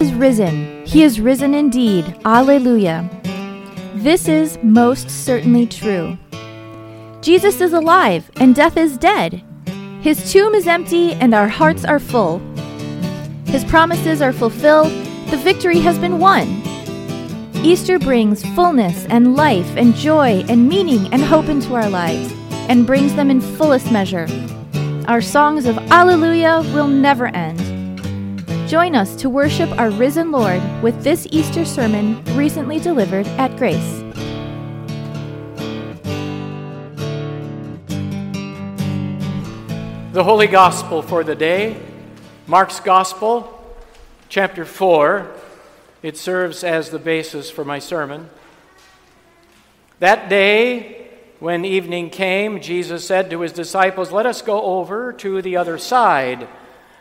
is risen. He is risen indeed. Alleluia. This is most certainly true. Jesus is alive, and death is dead. His tomb is empty, and our hearts are full. His promises are fulfilled. The victory has been won. Easter brings fullness and life and joy and meaning and hope into our lives, and brings them in fullest measure. Our songs of Alleluia will never end. Join us to worship our risen Lord with this Easter sermon recently delivered at Grace. The Holy Gospel for the day, Mark's Gospel, chapter 4. It serves as the basis for my sermon. That day, when evening came, Jesus said to his disciples, "Let us go over to the other side."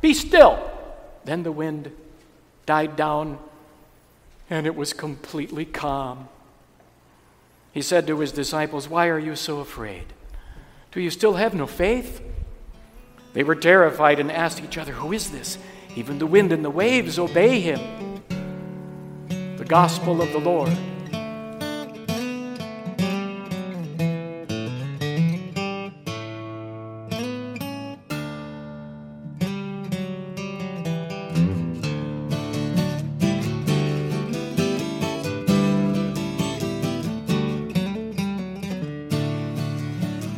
be still." Then the wind died down, and it was completely calm. He said to his disciples, "Why are you so afraid? Do you still have no faith?" They were terrified and asked each other, "Who is this? Even the wind and the waves obey him." The Gospel of the Lord.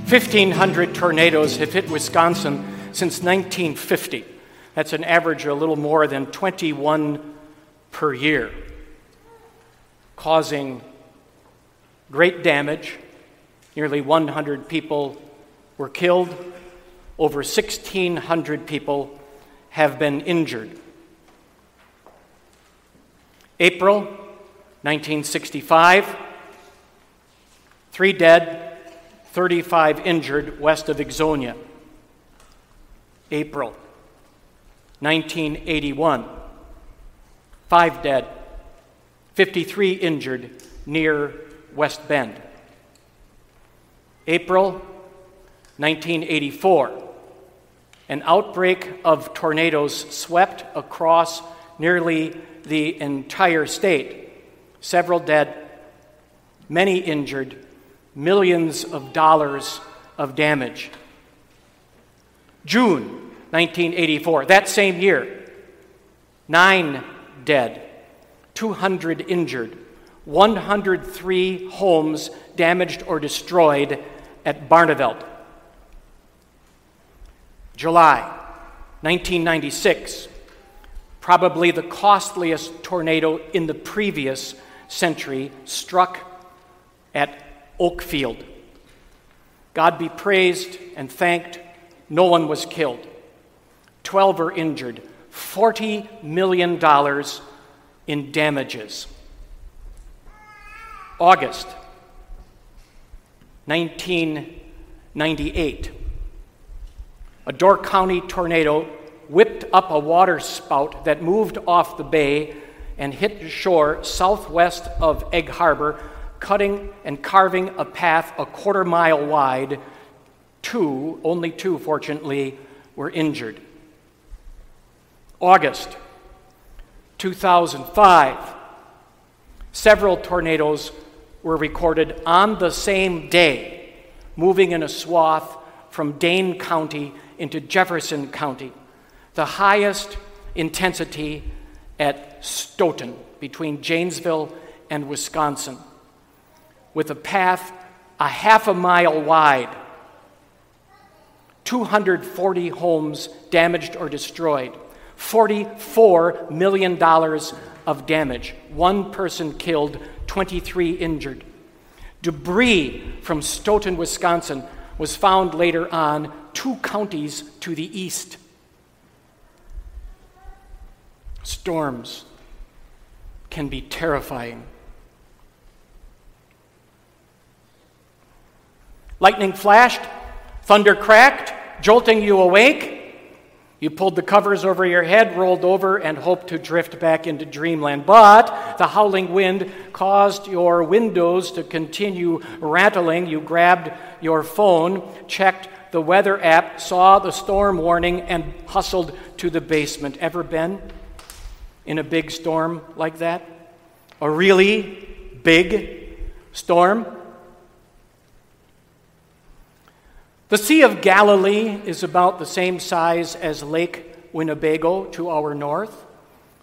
Over 1,500 tornadoes have hit Wisconsin since 1950. That's an average of a little more than 21 per year, causing great damage. Nearly 100 people were killed. Over 1,600 people have been injured. April 1965, 3 dead, 35 injured west of Ixonia. April 1981, 5 dead, 53 injured near West Bend. April 1984, an outbreak of tornadoes swept across nearly the entire state. Several dead, many injured, millions of dollars of damage. June 1984, that same year, 9 dead, 200 injured, 103 homes damaged or destroyed at Barneveld. July 1996, probably the costliest tornado in the previous century, struck at Oakfield. God be praised and thanked, no one was killed. 12 are injured, $40 million in damages. August 1998, a Door County tornado whipped up a water spout that moved off the bay and hit shore southwest of Egg Harbor, cutting and carving a path a quarter mile wide. Only two, fortunately, were injured. August 2005, several tornadoes were recorded on the same day, moving in a swath from Dane County into Jefferson County, the highest intensity at Stoughton, between Janesville and Wisconsin, with a path a half a mile wide. 240 homes damaged or destroyed. $44 million of damage. 1 person killed, 23 injured. Debris from Stoughton, Wisconsin, was found later on 2 counties to the east. Storms can be terrifying. Lightning flashed, thunder cracked, jolting you awake. You pulled the covers over your head, rolled over, and hoped to drift back into dreamland. But the howling wind caused your windows to continue rattling. You grabbed your phone, checked the weather app, saw the storm warning, and hustled to the basement. Ever been in a big storm like that? A really big storm? The Sea of Galilee is about the same size as Lake Winnebago to our north.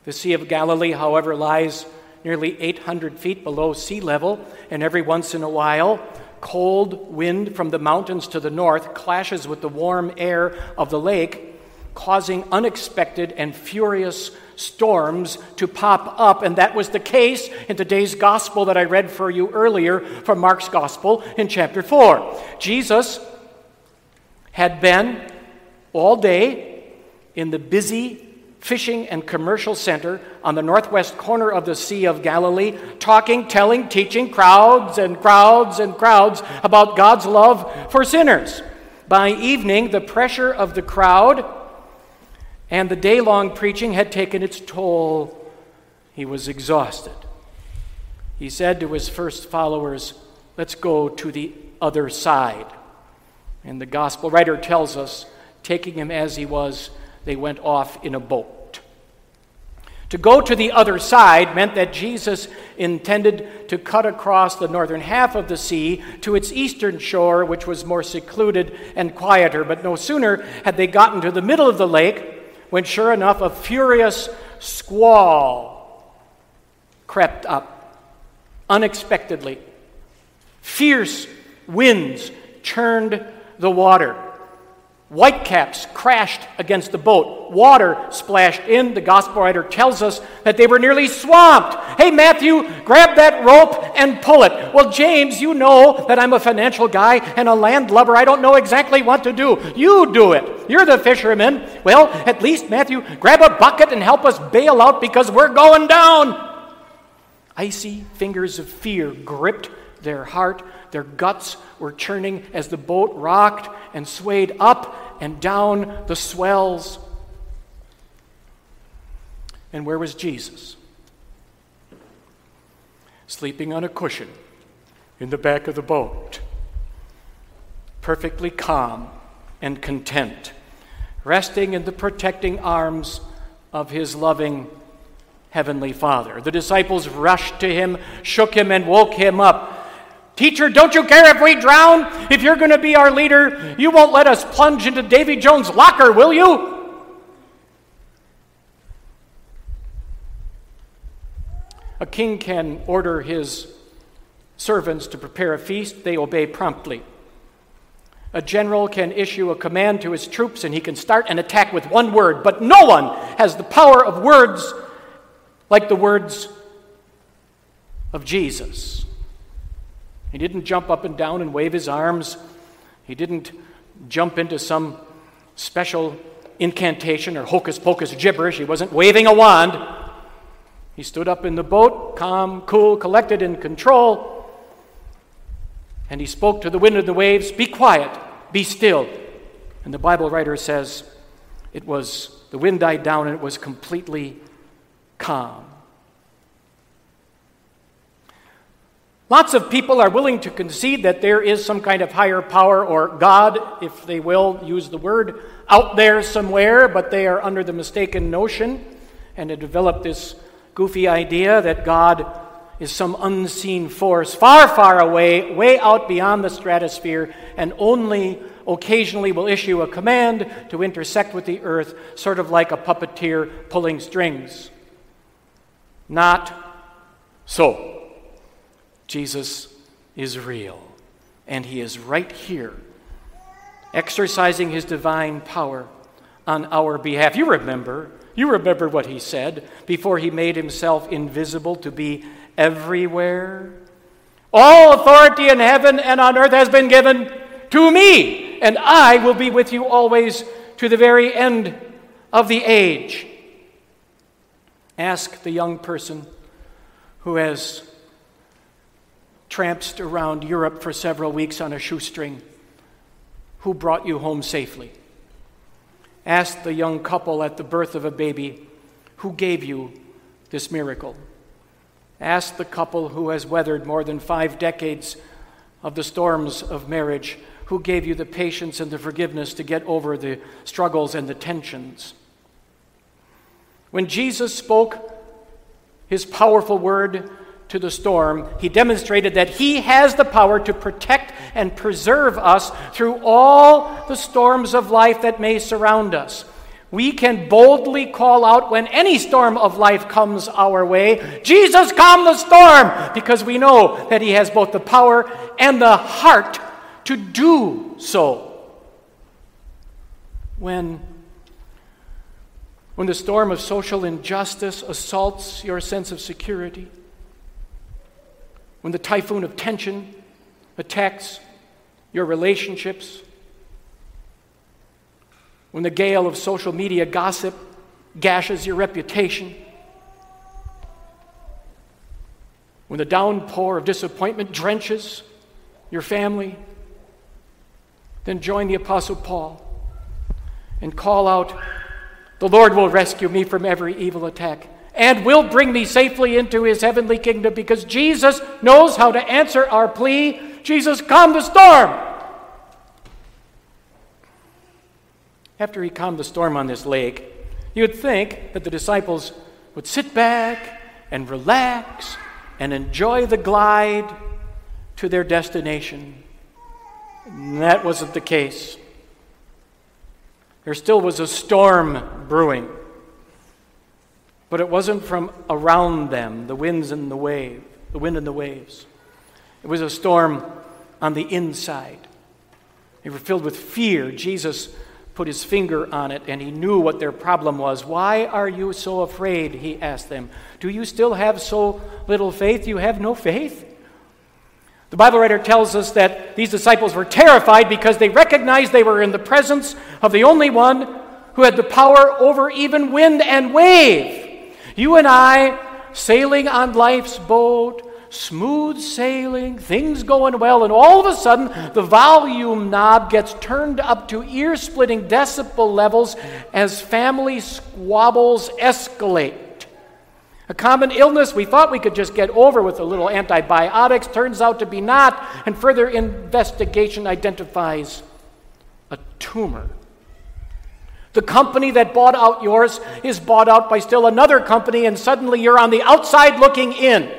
The Sea of Galilee, however, lies nearly 800 feet below sea level, and every once in a while, cold wind from the mountains to the north clashes with the warm air of the lake, causing unexpected and furious storms to pop up. And that was the case in today's gospel that I read for you earlier from Mark's gospel in chapter 4. Jesus had been all day in the busy fishing and commercial center on the northwest corner of the Sea of Galilee, talking, telling, teaching crowds and crowds and crowds about God's love for sinners. By evening, the pressure of the crowd and the day-long preaching had taken its toll. He was exhausted. He said to his first followers, "Let's go to the other side." And the gospel writer tells us, taking him as he was, they went off in a boat. To go to the other side meant that Jesus intended to cut across the northern half of the sea to its eastern shore, which was more secluded and quieter. But no sooner had they gotten to the middle of the lake when, sure enough, a furious squall crept up unexpectedly. Fierce winds churned the water. Whitecaps crashed against the boat. Water splashed in. The gospel writer tells us that they were nearly swamped. Hey, Matthew, grab that rope and pull it. Well, James, you know that I'm a financial guy and a landlubber. I don't know exactly what to do. You do it. You're the fisherman. Well, at least, Matthew, grab a bucket and help us bail out because we're going down. Icy fingers of fear gripped their heart. Their guts were churning as the boat rocked and swayed up and down the swells. And where was Jesus? Sleeping on a cushion in the back of the boat, perfectly calm and content, resting in the protecting arms of his loving Heavenly Father. The disciples rushed to him, shook him, and woke him up. "Teacher, don't you care if we drown? If you're going to be our leader, you won't let us plunge into Davy Jones' locker, will you?" A king can order his servants to prepare a feast. They obey promptly. A general can issue a command to his troops, and he can start an attack with one word. But no one has the power of words like the words of Jesus. He didn't jump up and down and wave his arms. He didn't jump into some special incantation or hocus-pocus gibberish. He wasn't waving a wand. He stood up in the boat, calm, cool, collected, in control. And he spoke to the wind and the waves, "Be quiet, be still." And the Bible writer says, it was, the wind died down and it was completely calm. Lots of people are willing to concede that there is some kind of higher power or God, if they will use the word, out there somewhere, but they are under the mistaken notion and have developed this goofy idea that God is some unseen force far, far away, way out beyond the stratosphere, and only occasionally will issue a command to intersect with the earth, sort of like a puppeteer pulling strings. Not so. Jesus is real, and he is right here, exercising his divine power on our behalf. You remember what he said before he made himself invisible to be everywhere. "All authority in heaven and on earth has been given to me, and I will be with you always to the very end of the age." Ask the young person who has tramped around Europe for several weeks on a shoestring, who brought you home safely. Ask the young couple at the birth of a baby, who gave you this miracle? Ask the couple who has weathered more than 5 decades of the storms of marriage, who gave you the patience and the forgiveness to get over the struggles and the tensions. When Jesus spoke his powerful word to the storm, he demonstrated that he has the power to protect and preserve us through all the storms of life that may surround us. We can boldly call out when any storm of life comes our way, "Jesus, calm the storm," because we know that he has both the power and the heart to do so. When the storm of social injustice assaults your sense of security, when the typhoon of tension attacks your relationships, when the gale of social media gossip gashes your reputation, when the downpour of disappointment drenches your family, then join the Apostle Paul and call out, "The Lord will rescue me from every evil attack and will bring me safely into his heavenly kingdom," because Jesus knows how to answer our plea, "Jesus, calm the storm." After he calmed the storm on this lake, you would think that the disciples would sit back and relax and enjoy the glide to their destination. And that wasn't the case. There still was a storm brewing, but it wasn't from around them, the wind and the waves. It was a storm on the inside. They were filled with fear. Jesus put his finger on it, and he knew what their problem was. "Why are you so afraid?" he asked them. "Do you still have so little faith? You have no faith?" The Bible writer tells us that these disciples were terrified because they recognized they were in the presence of the only one who had the power over even wind and wave. You and I, sailing on life's boat, smooth sailing, things going well, and all of a sudden the volume knob gets turned up to ear-splitting decibel levels as family squabbles escalate. A common illness we thought we could just get over with a little antibiotics turns out to be not, and further investigation identifies a tumor. The company that bought out yours is bought out by still another company, and suddenly you're on the outside looking in.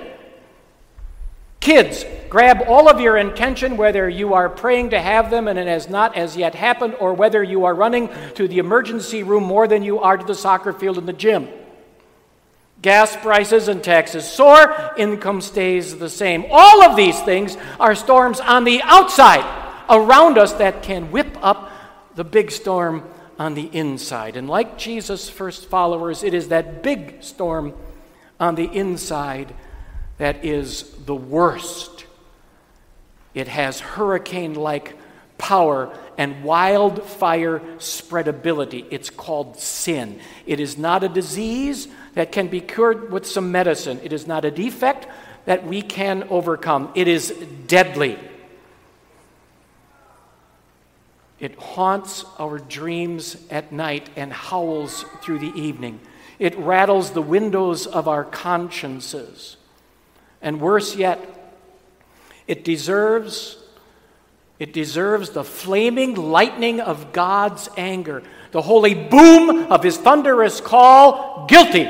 Kids, grab all of your intention, whether you are praying to have them and it has not as yet happened, or whether you are running to the emergency room more than you are to the soccer field and the gym. Gas prices and taxes soar, income stays the same. All of these things are storms on the outside around us that can whip up the big storm on the inside. And like Jesus' first followers, it is that big storm on the inside that is the worst. It has hurricane-like power and wildfire spreadability. It's called sin. It is not a disease that can be cured with some medicine. It is not a defect that we can overcome. It is deadly. It haunts our dreams at night and howls through the evening. It rattles the windows of our consciences. And worse yet, it deserves the flaming lightning of God's anger, the holy boom of his thunderous call, "Guilty,"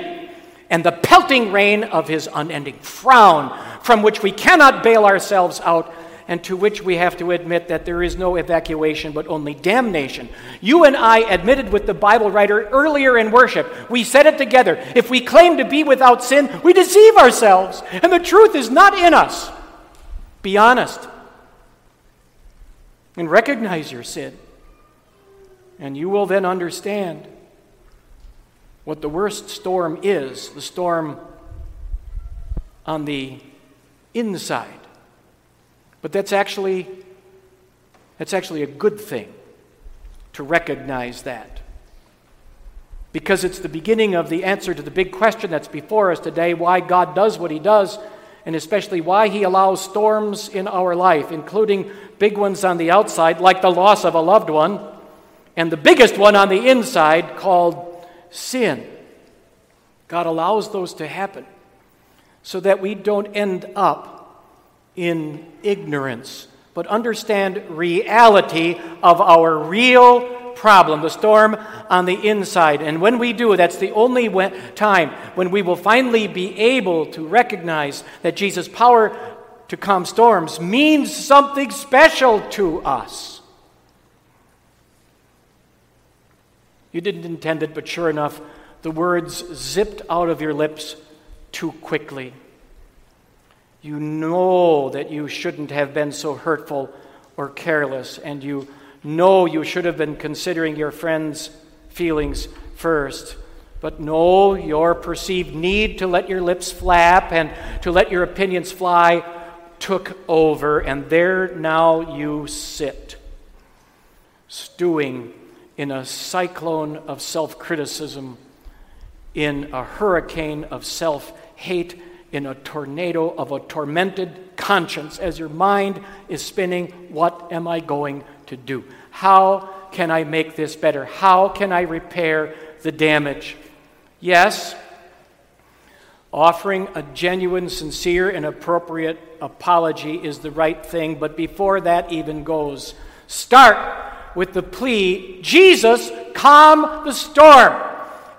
and the pelting rain of his unending frown, from which we cannot bail ourselves out and to which we have to admit that there is no evacuation but only damnation. You and I admitted with the Bible writer earlier in worship. We said it together. If we claim to be without sin, we deceive ourselves, and the truth is not in us. Be honest and recognize your sin, and you will then understand what the worst storm is, the storm on the inside. But that's actually a good thing to recognize that. because it's the beginning of the answer to the big question that's before us today, why God does what he does, and especially why he allows storms in our life, including big ones on the outside, like the loss of a loved one, and the biggest one on the inside called sin. God allows those to happen so that we don't end up in ignorance, but understand reality of our real problem, the storm on the inside. And when we do, that's the only time when we will finally be able to recognize that Jesus' power to calm storms means something special to us. You didn't intend it, but sure enough, the words zipped out of your lips too quickly. You know that you shouldn't have been so hurtful or careless, and you know you should have been considering your friend's feelings first. But no, your perceived need to let your lips flap and to let your opinions fly took over, and there now you sit, stewing in a cyclone of self-criticism, in a hurricane of self-hate, in a tornado of a tormented conscience, as your mind is spinning, what am I going to do? How can I make this better? How can I repair the damage? Yes, offering a genuine, sincere, and appropriate apology is the right thing, but before that even goes, start with the plea, Jesus, calm the storm.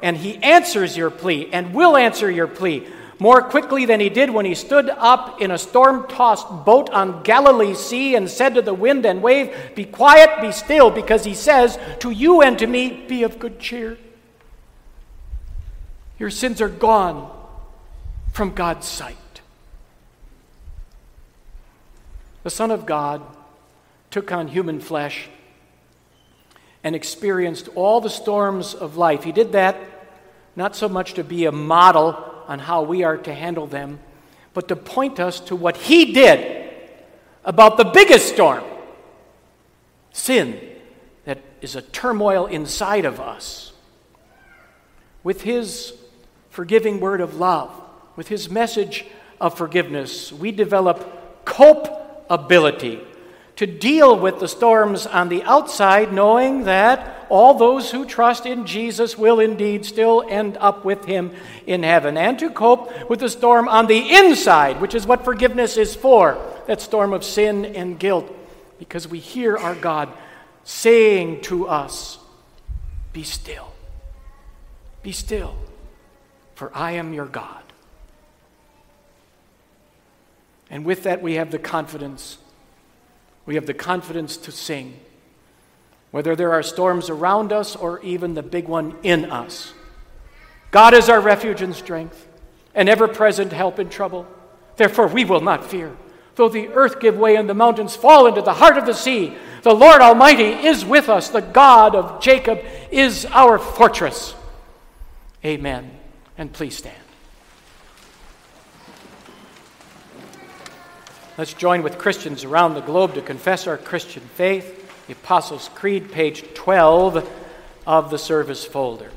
And he answers your plea and will answer your plea more quickly than he did when he stood up in a storm-tossed boat on Galilee Sea and said to the wind and wave, be quiet, be still, because he says to you and to me, be of good cheer. Your sins are gone from God's sight. The Son of God took on human flesh and experienced all the storms of life. He did that not so much to be a model on how we are to handle them, but to point us to what he did about the biggest storm, sin, that is a turmoil inside of us. With his forgiving word of love, with his message of forgiveness, we develop cope-ability to deal with the storms on the outside, knowing that all those who trust in Jesus will indeed still end up with him in heaven, and to cope with the storm on the inside, which is what forgiveness is for, that storm of sin and guilt, because we hear our God saying to us, be still, for I am your God. And with that, we have the confidence to sing, whether there are storms around us or even the big one in us. God is our refuge and strength, an ever-present help in trouble. Therefore we will not fear, though the earth give way and the mountains fall into the heart of the sea. The Lord Almighty is with us. The God of Jacob is our fortress. Amen. And please stand. Let's join with Christians around the globe to confess our Christian faith. The Apostles' Creed, page 12 of the service folder.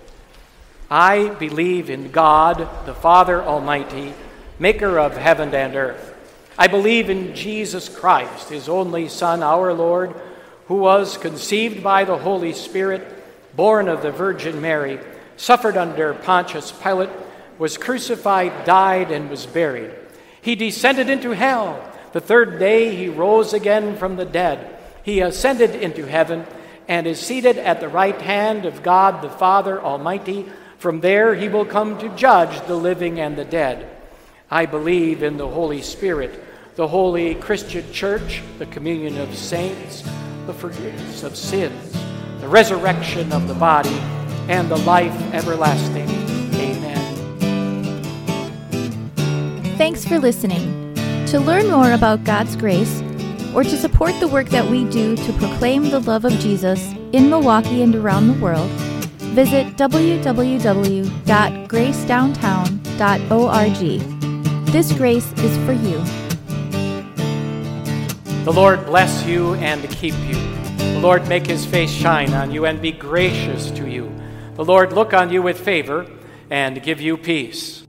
I believe in God, the Father Almighty, maker of heaven and earth. I believe in Jesus Christ, his only Son, our Lord, who was conceived by the Holy Spirit, born of the Virgin Mary, suffered under Pontius Pilate, was crucified, died, and was buried. He descended into hell. The third day he rose again from the dead. He ascended into heaven and is seated at the right hand of God the Father Almighty. From there he will come to judge the living and the dead. I believe in the Holy Spirit, the holy Christian church, the communion of saints, the forgiveness of sins, the resurrection of the body, and the life everlasting. Amen. Thanks for listening. To learn more about God's grace, or to support the work that we do to proclaim the love of Jesus in Milwaukee and around the world, visit www.gracedowntown.org. This grace is for you. The Lord bless you and keep you. The Lord make his face shine on you and be gracious to you. The Lord look on you with favor and give you peace.